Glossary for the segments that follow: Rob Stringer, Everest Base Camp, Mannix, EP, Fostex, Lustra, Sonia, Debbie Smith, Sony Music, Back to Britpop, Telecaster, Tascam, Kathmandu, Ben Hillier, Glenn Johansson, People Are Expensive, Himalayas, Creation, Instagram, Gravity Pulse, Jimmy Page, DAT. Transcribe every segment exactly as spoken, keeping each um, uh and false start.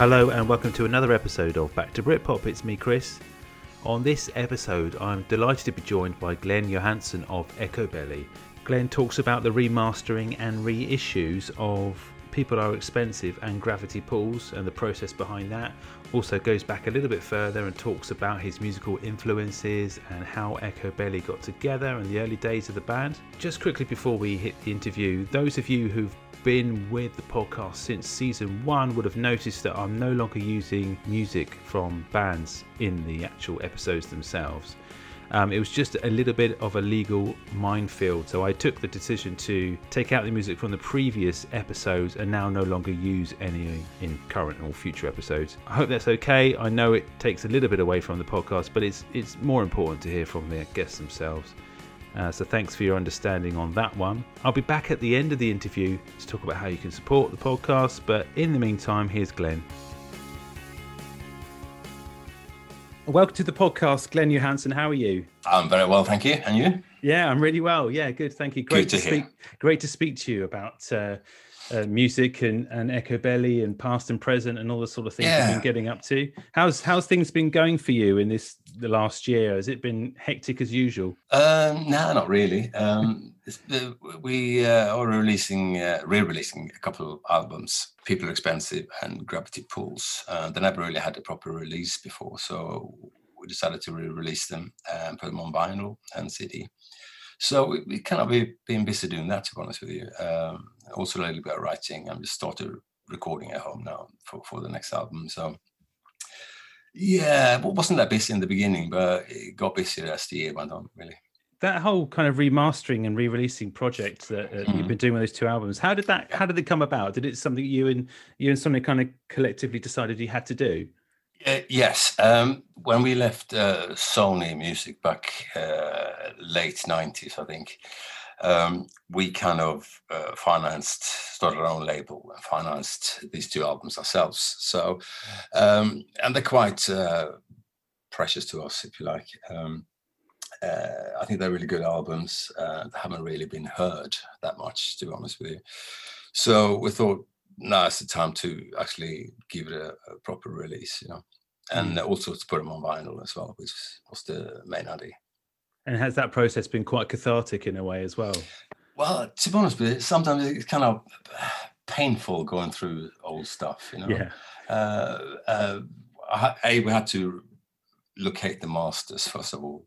Hello and welcome to another episode of Back to Britpop. It's me, Chris. On this episode, I'm delighted to be joined by Glenn Johansson of Echobelly. Glenn talks about the remastering and reissues of People Are Expensive and Gravity Pulse and the process behind that. Also goes back a little bit further and talks about his musical influences and how Echobelly got together and the early days of the band. Just quickly before we hit the interview, those of you who've been with the podcast since season one would have noticed that I'm no longer using music from bands in the actual episodes themselves. Um, it was just a little bit of a legal minefield, so I took the decision to take out the music from the previous episodes and now no longer use any in current or future episodes. I hope that's okay. I know it takes a little bit away from the podcast, but it's it's more important to hear from the guests themselves. Uh, so thanks for your understanding on that one. I'll be back at the end of the interview to talk about how you can support the podcast, but in the meantime, here's Glenn. Welcome to the podcast, Glenn Johansson. How are you? I'm very well, thank you. And you? Yeah, I'm really well. Yeah, good, thank you. Great good to, to speak. Hear. Great to speak to you about uh, uh, music and, and Echobelly and past and present and all the sort of things yeah. you've been getting up to. How's how's things been going for you in this the last year? Has it been hectic as usual? Um, no, not really. Um, the, we uh, are releasing, uh, re-releasing a couple of albums. People Are Expensive and Gravity Pulse. Uh, they never really had a proper release before, so we decided to re-release them and put them on vinyl and C D. So we, we kind of be, been busy doing that, to be honest with you. Um, also a little bit of writing. I've just started recording at home now for, for the next album. So yeah, it wasn't that busy in the beginning, but it got busier as the year went on, really. That whole kind of remastering and re-releasing project that uh, mm. you've been doing with those two albums, how did that? How did it come about? Did it something you and you and Sonia kind of collectively decided you had to do? Uh, yes, um, when we left uh, Sony Music back uh, late nineties, I think um, we kind of uh, financed, started our own label, and financed these two albums ourselves. So, um, and they're quite uh, precious to us, if you like. Um, Uh, I think they're really good albums uh, that haven't really been heard that much, to be honest with you. So we thought, now it's the time to actually give it a, a proper release, you know, and mm. also to put them on vinyl as well, which was the main idea. And has that process been quite cathartic in a way as well? Well, to be honest with you, sometimes it's kind of painful going through old stuff, you know. Yeah. Uh, uh, I, I, we had to locate the masters, first of all.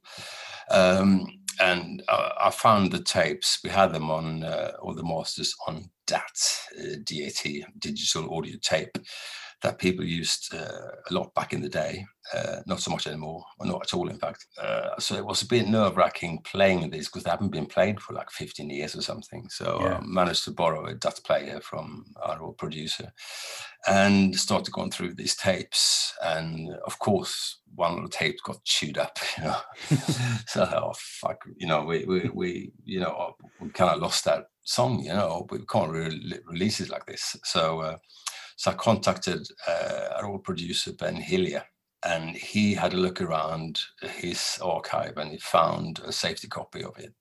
Um, and I, I found the tapes. We had them on uh, all the masters on D A T, uh, D A T, digital audio tape, that people used uh, a lot back in the day. Uh, not so much anymore, or not at all, in fact. Uh, so it was a bit nerve-wracking playing these because they haven't been played for like fifteen years or something. So yeah. I managed to borrow a D A T player from our old producer and started going through these tapes. And of course, one of the tapes got chewed up, you know. So, oh, fuck, you know, we, we, we you know, we kind of lost that song, you know. We can't really release it like this. So, uh, so I contacted uh, our old producer, Ben Hillier. And he had a look around his archive and he found a safety copy of it.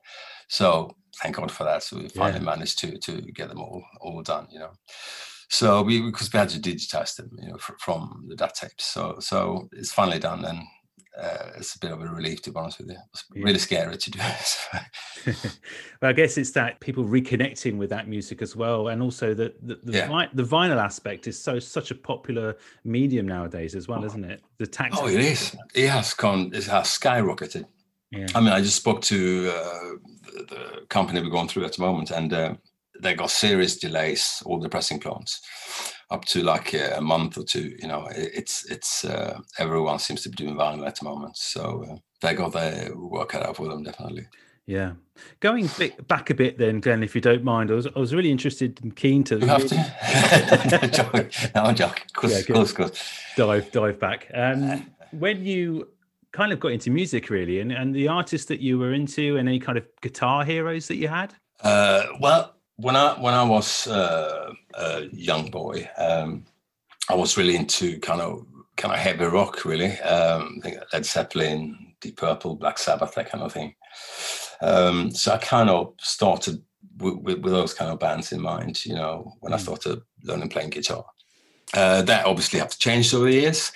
So thank God for that. So we finally yeah. managed to to get them all all done, you know. So we because we had to digitize them, you know, fr- from the D A T tapes. So so it's finally done, and uh, it's a bit of a relief, to be honest with you. It's really yeah. scary to do this. Well, I guess it's that people reconnecting with that music as well, and also the the, the, yeah. vi- the vinyl aspect is so such a popular medium nowadays as well, isn't it? The tax. Oh, it is. It has gone. It has skyrocketed. Yeah. I mean, I just spoke to uh, the, the company we're going through at the moment, and uh, they got serious delays. All the pressing plants, up to like a month or two, you know. It's it's uh, everyone seems to be doing vinyl at the moment, so uh, they got their work cut out for them, definitely. Yeah, going bit, back a bit then, Glenn, if you don't mind, I was I was really interested and keen to. You have to. No, I'm joking. Of course, yeah, of course, of course. Dive dive back. Um, when you kind of got into music, really, and, and the artists that you were into, and any kind of guitar heroes that you had. Uh, well. When I when I was uh, a young boy, um, I was really into kind of kind of heavy rock, really. Um, I think Led Zeppelin, Deep Purple, Black Sabbath, that kind of thing. Um, so I kind of started with, with, with those kind of bands in mind, you know, when mm. I started learning playing guitar. Uh, that obviously has changed over the years.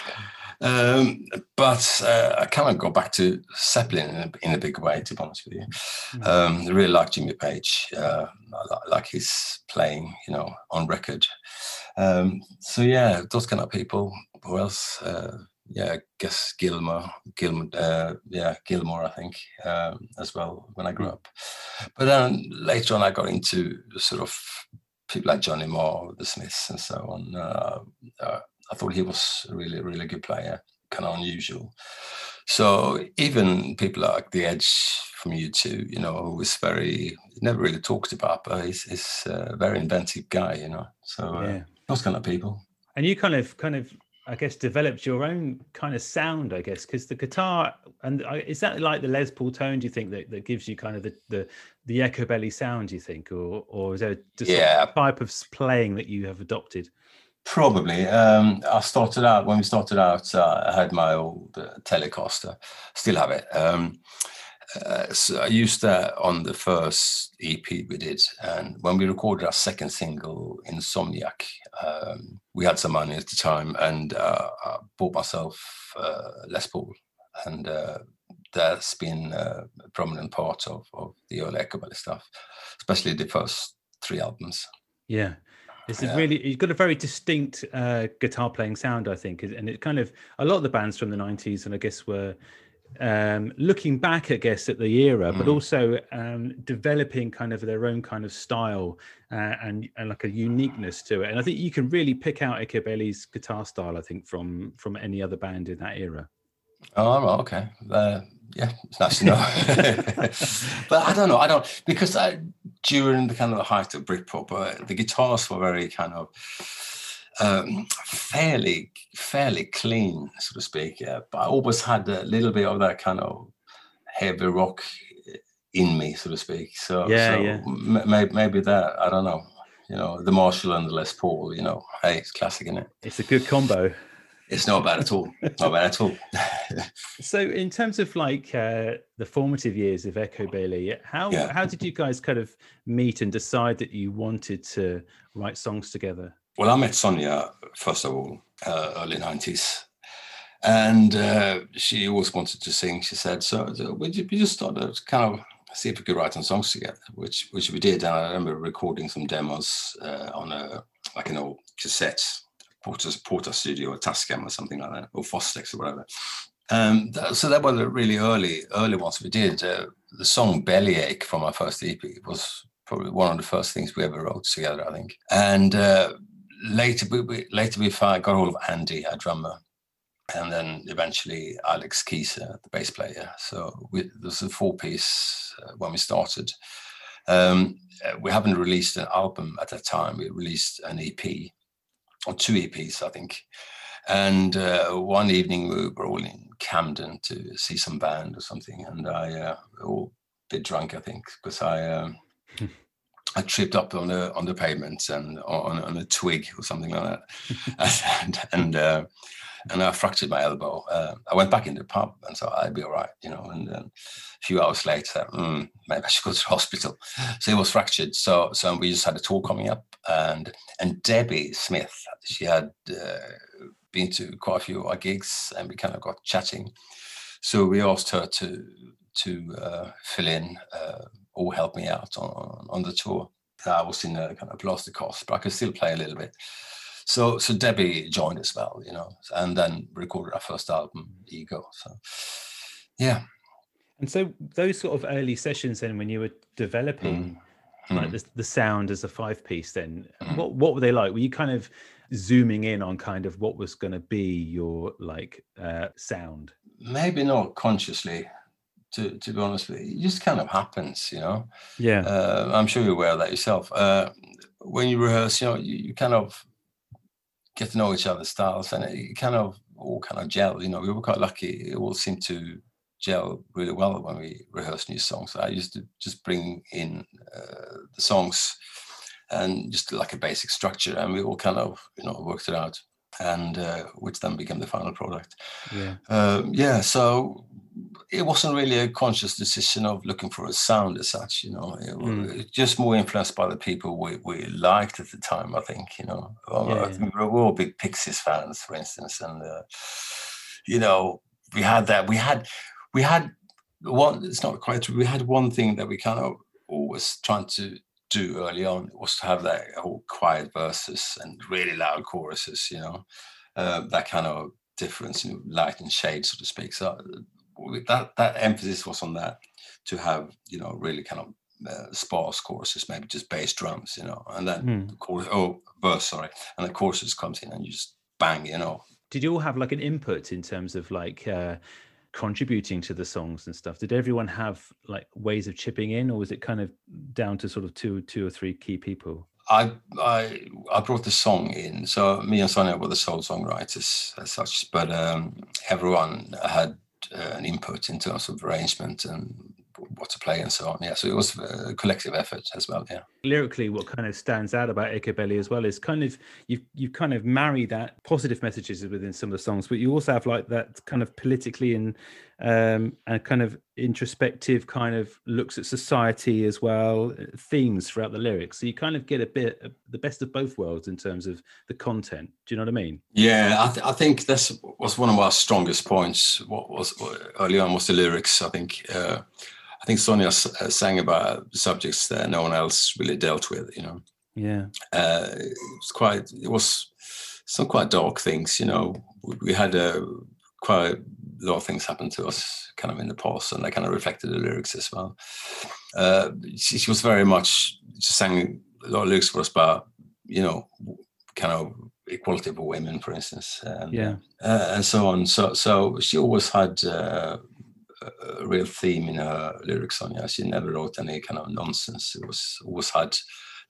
Um, but uh, I kind of go back to Zeppelin in a, in a big way, to be honest with you. Um, I really like Jimmy Page. Uh, I like his playing, you know, on record. Um, so, yeah, those kind of people. Who else? Uh, yeah, I guess Gilmore. Gilmore uh, yeah, Gilmore, I think, um, as well, when I grew up. But then later on, I got into sort of people like Johnny Moore, the Smiths and so on. Uh, uh, I thought he was a really, really good player, kind of unusual. So even people like The Edge from U two, you know, who was very, never really talked about, but he's, he's a very inventive guy, you know. So uh, yeah. Those kind of people. And you kind of, kind of, I guess, developed your own kind of sound, I guess, because the guitar, and is that like the Les Paul tone, do you think, that, that gives you kind of the, the, the Echobelly sound, do you think? Or or is there just yeah. a type of playing that you have adopted? Probably. Um, I started out, when we started out, uh, I had my old uh, Telecaster, still have it. Um, uh, so I used that on the first E P we did. And when we recorded our second single, Insomniac, um, we had some money at the time, and uh, I bought myself uh, Les Paul. And uh, that's been a prominent part of, of the early Echobelly stuff, especially the first three albums. Yeah. It's yeah. really, you've got a very distinct uh, guitar playing sound, I think. And it kind of, a lot of the bands from the nineties, and I guess were um, looking back, I guess, at the era, mm. but also um, developing kind of their own kind of style uh, and, and like a uniqueness to it. And I think you can really pick out Echobelly's guitar style, I think, from, from any other band in that era. Oh, okay. Uh, yeah, it's nice to know. But I don't know. I don't, because I, during the kind of the height of Britpop, uh, the guitars were very kind of um, fairly, fairly clean, so to speak. Uh, but I always had a little bit of that kind of heavy rock in me, so to speak. So, yeah, so yeah. M- maybe, maybe that, I don't know, you know, the Marshall and the Les Paul, you know, hey, it's classic, isn't it? It's a good combo. It's not bad at all. Not bad at all. So, in terms of like uh, the formative years of Echobelly, how yeah. how did you guys kind of meet and decide that you wanted to write songs together? Well, I met Sonia first of all, uh, early nineties, and uh, she always wanted to sing. She said, "So, so we just started kind of." See if we could write some songs together, which which we did. And I remember recording some demos uh, on a like an old cassette. Porter's, Porter Studio or Tascam or something like that, or Fostex or whatever. Um, that, so that was really early, early ones we did. Uh, the song Bellyache from our first E P was probably one of the first things we ever wrote together, I think. And uh, later we, we later we found, got hold of Andy, our drummer, and then eventually Alex Keyser, the bass player. So we, there's a four-piece uh, when we started. Um, we haven't released an album at that time. We released an E P. Or two E Ps, I think. And uh, one evening we were all in Camden to see some band or something, and I uh, all a bit drunk, I think, because I uh, I tripped up on the on the pavement and on, on a twig or something like that, and and, uh, and I fractured my elbow. Uh, I went back in the pub and so I'd be all right, you know. And then a few hours later, mm, maybe I should go to the hospital. So it was fractured. So so we just had a tour coming up. And and Debbie Smith, she had uh, been to quite a few of our gigs, and we kind of got chatting. So we asked her to to uh, fill in uh, or help me out on, on the tour. I was in a kind of plaster cast, but I could still play a little bit. So so Debbie joined as well, you know, and then recorded our first album, Ego. So yeah. And so those sort of early sessions, then, when you were developing. Mm. Like the, the sound as a five piece, then mm. what what were they like? Were you kind of zooming in on kind of what was going to be your like uh, sound? Maybe not consciously, to to be honest with you. It just kind of happens, you know. Yeah, uh, I'm sure you're aware of that yourself. Uh, when you rehearse, you know, you, you kind of get to know each other's styles, and it, it kind of all kind of gel. You know, we were quite lucky; it all seemed to gel really well when we rehearse new songs. I used to just bring in uh, the songs and just like a basic structure, and we all kind of, you know, worked it out, and uh, which then became the final product. Yeah. Um, yeah. So it wasn't really a conscious decision of looking for a sound as such, you know. It was mm. just more influenced by the people we, we liked at the time, I think, you know. Um, yeah, I think yeah. we were all big Pixies fans, for instance, and uh, you know, we had that. We had, we had one. It's not quite true. We had one thing that we kind of always trying to do early on was to have that whole quiet verses and really loud choruses, you know, uh, that kind of difference in light and shade, so to speak. So that that emphasis was on that, to have, you know, really kind of uh, sparse choruses, maybe just bass drums, you know, and then mm. the chorus, oh verse, sorry, and the choruses comes in and you just bang, you know. Did you all have like an input in terms of like uh, contributing to the songs and stuff? Did everyone have like ways of chipping in, or was it kind of down to sort of two, two or three key people? I I I brought the song in, so me and Sonia were the sole songwriters as such, but um, everyone had uh, an input in terms of arrangement and what to play and so on. Yeah, so it was a collective effort as well. Yeah. Lyrically, what kind of stands out about Echobelly as well is kind of you you kind of marry that positive messages within some of the songs, but you also have like that kind of politically and um and kind of introspective kind of looks at society as well themes throughout the lyrics. So you kind of get a bit of the best of both worlds in terms of the content. Do you know what I mean? Yeah, I, th- I think that's was one of our strongest points. What was early on was the lyrics. I think. Uh, I think Sonia sang about subjects that no one else really dealt with, you know. Yeah. Uh, it was quite, it was some quite dark things, you know. We had a, quite a lot of things happen to us kind of in the past, and they kind of reflected the lyrics as well. Uh, she, she was very much, she sang a lot of lyrics for us about, you know, kind of equality for women, for instance. And, yeah. Uh, and so on. So, so she always had... Uh, a real theme in her lyrics, Sonia. She never wrote any kind of nonsense. It was always had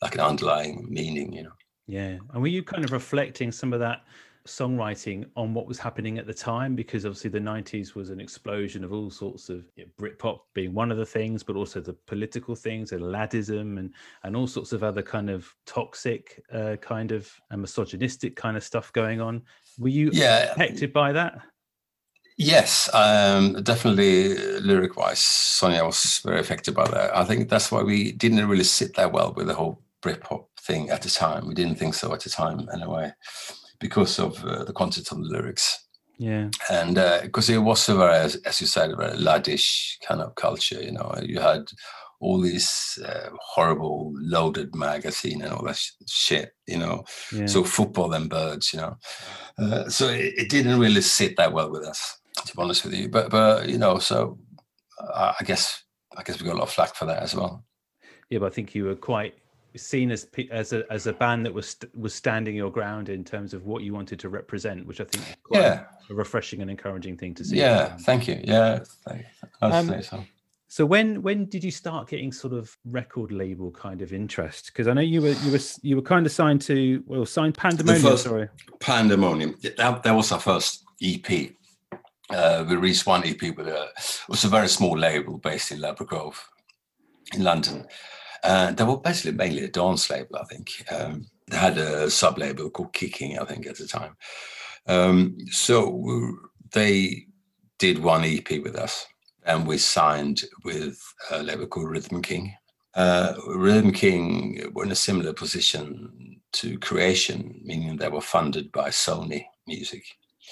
like an underlying meaning, you know. Yeah. And were you kind of reflecting some of that songwriting on what was happening at the time? Because obviously the nineties was an explosion of all sorts of, you know, Britpop being one of the things, but also the political things and laddism and and all sorts of other kind of toxic uh, kind of and misogynistic kind of stuff going on. Were you yeah. affected by that? Yes, um, definitely lyric-wise, Sonia was very affected by that. I think that's why we didn't really sit that well with the whole Britpop thing at the time. We didn't think so at the time, anyway, because of uh, the content of the lyrics. Yeah. And because uh, it was a very, as, as you said, a very laddish kind of culture, you know. You had all these uh, horrible loaded magazine and all that sh- shit, you know, yeah. so Football and Birds, you know. Uh, so it, it didn't really sit that well with us, to be honest with you, but but you know, so I guess I guess we got a lot of flack for that as well. Yeah, but I think you were quite seen as as a as a band that was was standing your ground in terms of what you wanted to represent, which I think is quite yeah. a refreshing and encouraging thing to see. Yeah, thank you. Yeah, thank you. I would um, say so. So when when did you start getting sort of record label kind of interest? Because I know you were you were you were kind of signed to well signed Pandemonium. The first, sorry, Pandemonium. That, that was our first E P. Uh, we released one E P with a, it was a very small label based in Labrador Grove in London. Uh, they were basically mainly a dance label, I think. Um, they had a sub-label called Kicking, I think, at the time. Um, so we, they did one E P with us, and we signed with a label called Rhythm King. Uh, Rhythm King were in a similar position to Creation, meaning they were funded by Sony Music.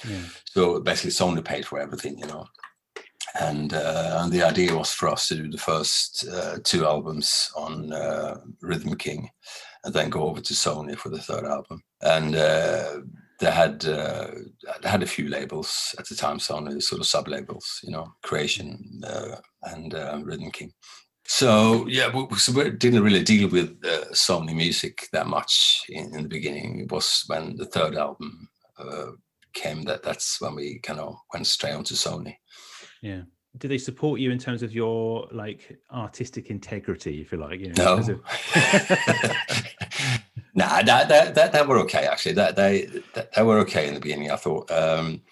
Yeah. So basically Sony paid for everything, you know, and uh, and the idea was for us to do the first uh, two albums on uh, Rhythm King and then go over to Sony for the third album. And uh, they had uh, had a few labels at the time, Sony, sort of sub-labels, you know, Creation uh, and uh, Rhythm King. So, yeah, we, so we didn't really deal with uh, Sony Music that much in, in the beginning. It was when the third album uh, came that that's when we kind of went straight on to Sony. Yeah. Do they support you in terms of your like artistic integrity, if you like? You know, no. Of... nah, that, that that that were okay actually. That they that, that were okay in the beginning, I thought. Um,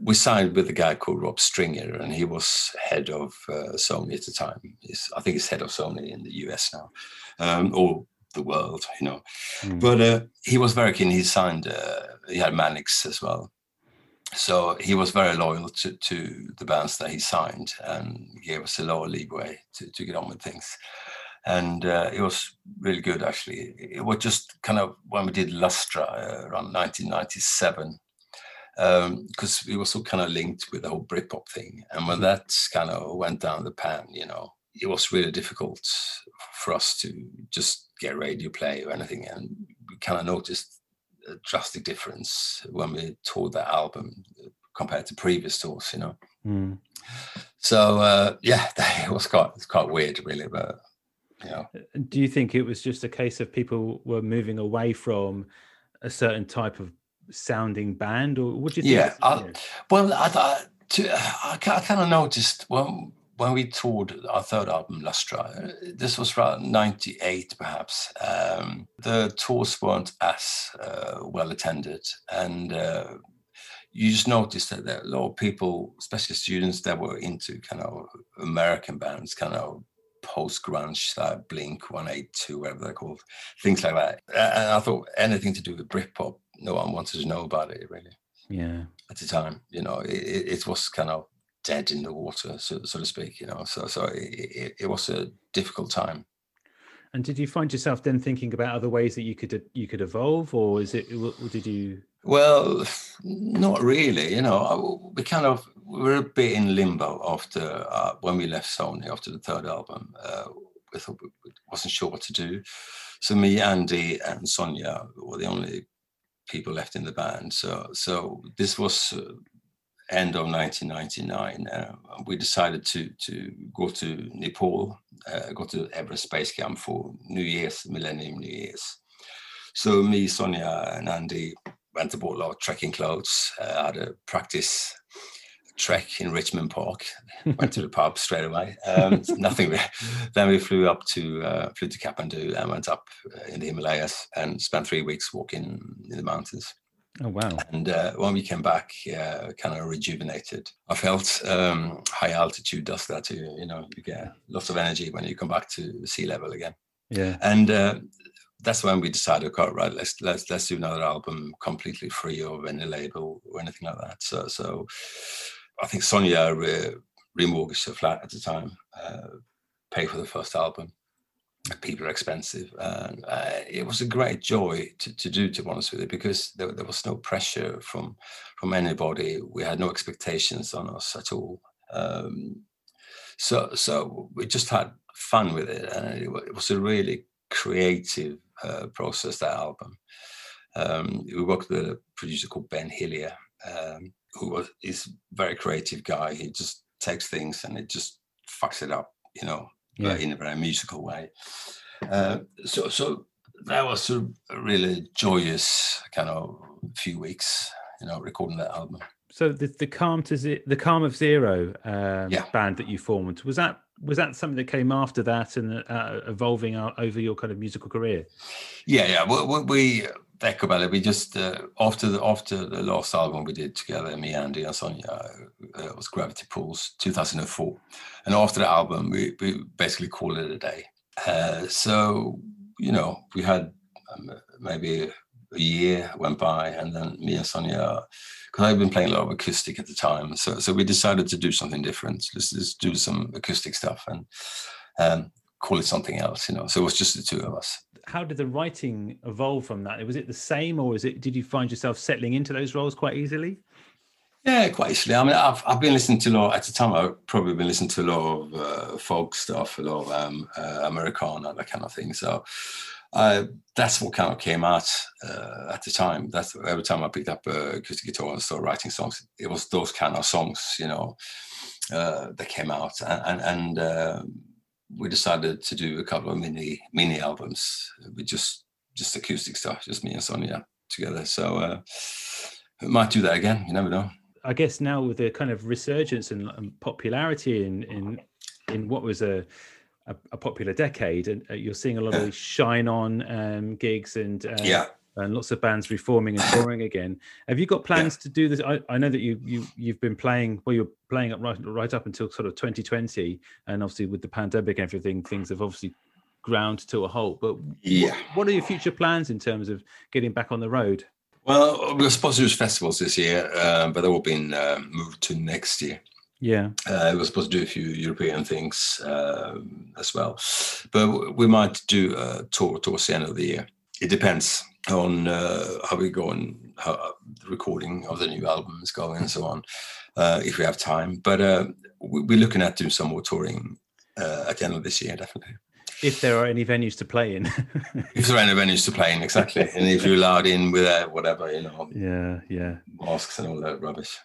we signed with a guy called Rob Stringer, and he was head of uh, Sony at the time. He's, I think he's head of Sony in the U S now, um, or the world, you know. Mm. But uh, he was very keen. He signed. Uh, he had Mannix as well, So he was very loyal to, to the bands that he signed and gave us a lot of leeway to, to get on with things. And uh, it was really good, actually. It was just kind of when we did Lustra uh, around nineteen ninety-seven, because um, it was so kind of linked with the whole Britpop thing. And when that kind of went down the pan, you know, it was really difficult for us to just get radio play or anything. And we kind of noticed a drastic difference when we toured that album compared to previous tours, you know. Mm. So uh, yeah, it was quite, it was quite weird, really, but you know. Do you think it was just a case of people were moving away from a certain type of sounding band, or what do you think? Yeah, I, well, I, I, to, I, I kind of noticed when when we toured our third album, Lustra. This was around ninety-eight, perhaps. Um, the tours weren't as uh, well attended, and uh, you just noticed that there were a lot of people, especially students, that were into kind of American bands, kind of post-grunge, like Blink one eighty-two, whatever they're called, things like that. And I thought anything to do with Britpop, no one wanted to know about it, really. Yeah. At the time, you know, it, it was kind of dead in the water, so, so to speak, you know. So so it, it was a difficult time. And did you find yourself then thinking about other ways that you could you could evolve, or is it, or did you? Well, not really, you know. We kind of we were a bit in limbo after uh, when we left Sony after the third album. Uh, we thought we wasn't sure what to do. So me, Andy, and Sonia were the only people left in the band. So so this was uh, end of nineteen ninety-nine. Uh, we decided to to go to Nepal, uh, go to Everest Base Camp for New Year's, Millennium New Year's. So me, Sonia, and Andy went to bought a lot of trekking clothes. Uh, had a practice trek in Richmond Park. Went to the pub straight away. Um, nothing. Then we flew up to uh, flew to Kathmandu and went up in the Himalayas and spent three weeks walking in the mountains. Oh, wow. And uh, when we came back, uh, kind of rejuvenated. I felt um, high altitude does that to you. You know, you get lots of energy when you come back to sea level again. Yeah. And uh, that's when we decided, okay, right, let's let's let's do another album completely free of any label or anything like that. So so I think Sonia re- remortgaged her flat at the time, uh, paid for the first album. People Are Expensive, and uh, it was a great joy to, to do, to be honest with you, because there, there was no pressure from from anybody. We had no expectations on us at all, um, so so we just had fun with it, and it, it was a really creative uh, process, that album. Um, we worked with a producer called Ben Hillier, um, who was is a very creative guy. He just takes things and it just fucks it up, you know. Yeah. In a very musical way. Uh, so so that was a really joyous kind of few weeks, you know, recording that album. So the, the calm to Z- the Calm of Zero um, yeah. band that you formed, was that was that something that came after that and uh, evolving out over your kind of musical career? Yeah, yeah. We, we Echobelly, we just uh, after the after the last album we did together, me, Andy, and Sonia, uh, it was Gravity Pulse, two thousand four, and after the album we, we basically called it a day. Uh, so you know, we had um, maybe a year went by, and then me and Sonia, because I've been playing a lot of acoustic at the time, so so we decided to do something different. Let's just do some acoustic stuff and um, call it something else, you know. So it was just the two of us. How did the writing evolve from that? Was it the same, or is it? Did you find yourself settling into those roles quite easily? Yeah, quite easily. I mean, I've I've been listening to a lot at the time. I've probably been listening to a lot of uh, folk stuff, a lot of um, uh, Americana, that kind of thing. So uh, that's what kind of came out uh, at the time. That's every time I picked up a acoustic guitar and started writing songs, it was those kind of songs, you know, uh, that came out, and and. and uh, we decided to do a couple of mini mini albums with just just acoustic stuff, just me and Sonia together. So uh, we might do that again. You never know. I guess now with the kind of resurgence and, and popularity in in in what was a a, a popular decade, and you're seeing a lot yeah. of shine on um, gigs and uh, yeah. and lots of bands reforming and touring again. Have you got plans yeah. to do this? I, I know that you, you, you've been playing, well, you're playing up right, right up until sort of twenty twenty, and obviously with the pandemic and everything, things have obviously ground to a halt, but yeah. what, what are your future plans in terms of getting back on the road? Well, we were supposed to do festivals this year, uh, but they've all been uh, moved to next year. Yeah, uh, we were supposed to do a few European things uh, as well, but we might do a tour towards the end of the year. It depends on uh, how we go and how the recording of the new album is going and so on, uh, if we have time. But uh, we're looking at doing some more touring uh, at the end of this year, definitely. If there are any venues to play in. If there are any venues to play in, exactly. And if you're allowed in with uh, whatever, you know. Yeah, yeah. Masks and all that rubbish.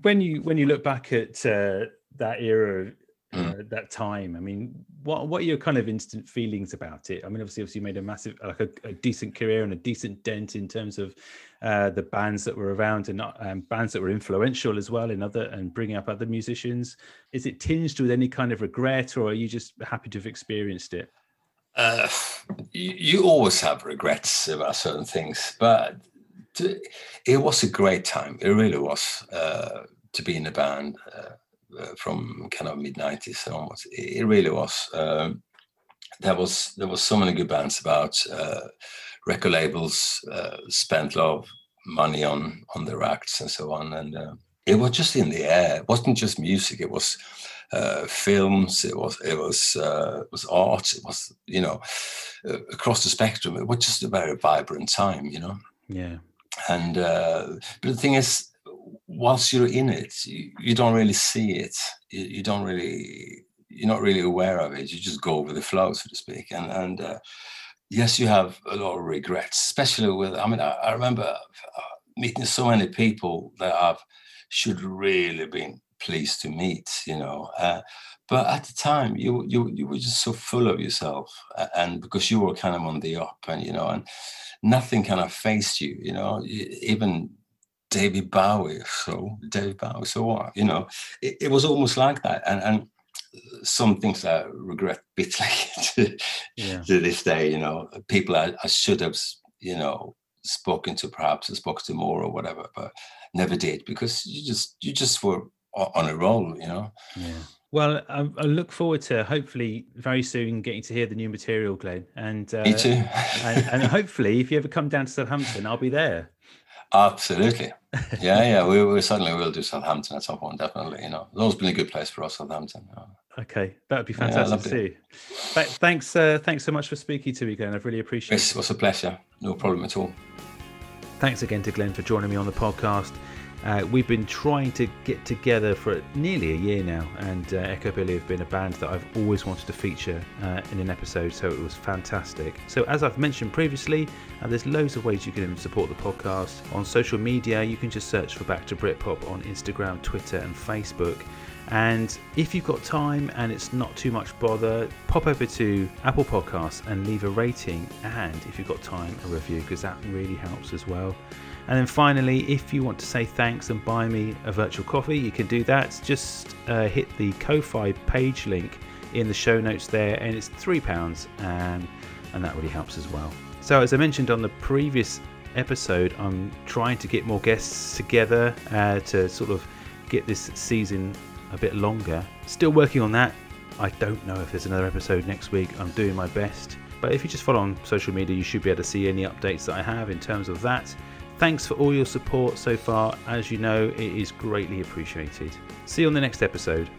When you when you look back at uh, that era, uh, mm. that time, I mean, what what are your kind of instant feelings about it? I mean, obviously, obviously you made a massive, like a, a decent career and a decent dent in terms of uh, the bands that were around and um, bands that were influential as well in other and bringing up other musicians. Is it tinged with any kind of regret, or are you just happy to have experienced it? Uh, you, you always have regrets about certain things, but. To, it was a great time. It really was uh, to be in a band uh, uh, from kind of mid nineties onwards. It, it really was. Uh, there was there was so many good bands about. Uh, record labels uh, spent a lot of money on on their acts and so on, and uh, it was just in the air. It wasn't just music. It was uh, films. It was it was uh, it was art. It was you know uh, across the spectrum. It was just a very vibrant time. You know. Yeah. And uh, but the thing is, whilst you're in it, you, you don't really see it. You, you don't really, you're not really aware of it. You just go with the flow, so to speak. And and uh, yes, you have a lot of regrets, especially with. I mean, I, I remember meeting so many people that I should really been pleased to meet, you know. Uh, but at the time, you you you were just so full of yourself, and because you were kind of on the up, and you know, and. Nothing kind of faced you, you know, even David Bowie. So David Bowie, so what, you know, it, it was almost like that. And, and some things I regret bitterly to, yeah. to this day, you know, people I, I should have, you know, spoken to perhaps, I spoke to more or whatever, but never did because you just, you just were on a roll, you know? Yeah. Well, I, I look forward to hopefully very soon getting to hear the new material, Glenn. And uh, me too. and, and hopefully, if you ever come down to Southampton, I'll be there. Absolutely. Yeah, yeah. We, we certainly will do Southampton at some point, definitely. You know, it's always been a good place for us, Southampton. Okay, that would be fantastic yeah, too. But thanks, uh, thanks so much for speaking to me, Glenn. I've really appreciated it. It was a pleasure. No problem at all. Thanks again to Glenn for joining me on the podcast. Uh, we've been trying to get together for nearly a year now, and uh, Echobelly have been a band that I've always wanted to feature uh, in an episode, so it was fantastic. So as I've mentioned previously, uh, there's loads of ways you can support the podcast. On social media, you can just search for Back to Britpop on Instagram, Twitter and Facebook. And if you've got time and it's not too much bother, pop over to Apple Podcasts and leave a rating, and if you've got time, a review, because that really helps as well. And then finally, if you want to say thanks and buy me a virtual coffee, you can do that. Just uh, hit the Ko-Fi page link in the show notes there, and it's three pounds, and, and that really helps as well. So as I mentioned on the previous episode, I'm trying to get more guests together uh, to sort of get this season a bit longer. Still working on that. I don't know if there's another episode next week. I'm doing my best. But if you just follow on social media, you should be able to see any updates that I have in terms of that. Thanks for all your support so far. As you know, it is greatly appreciated. See you on the next episode.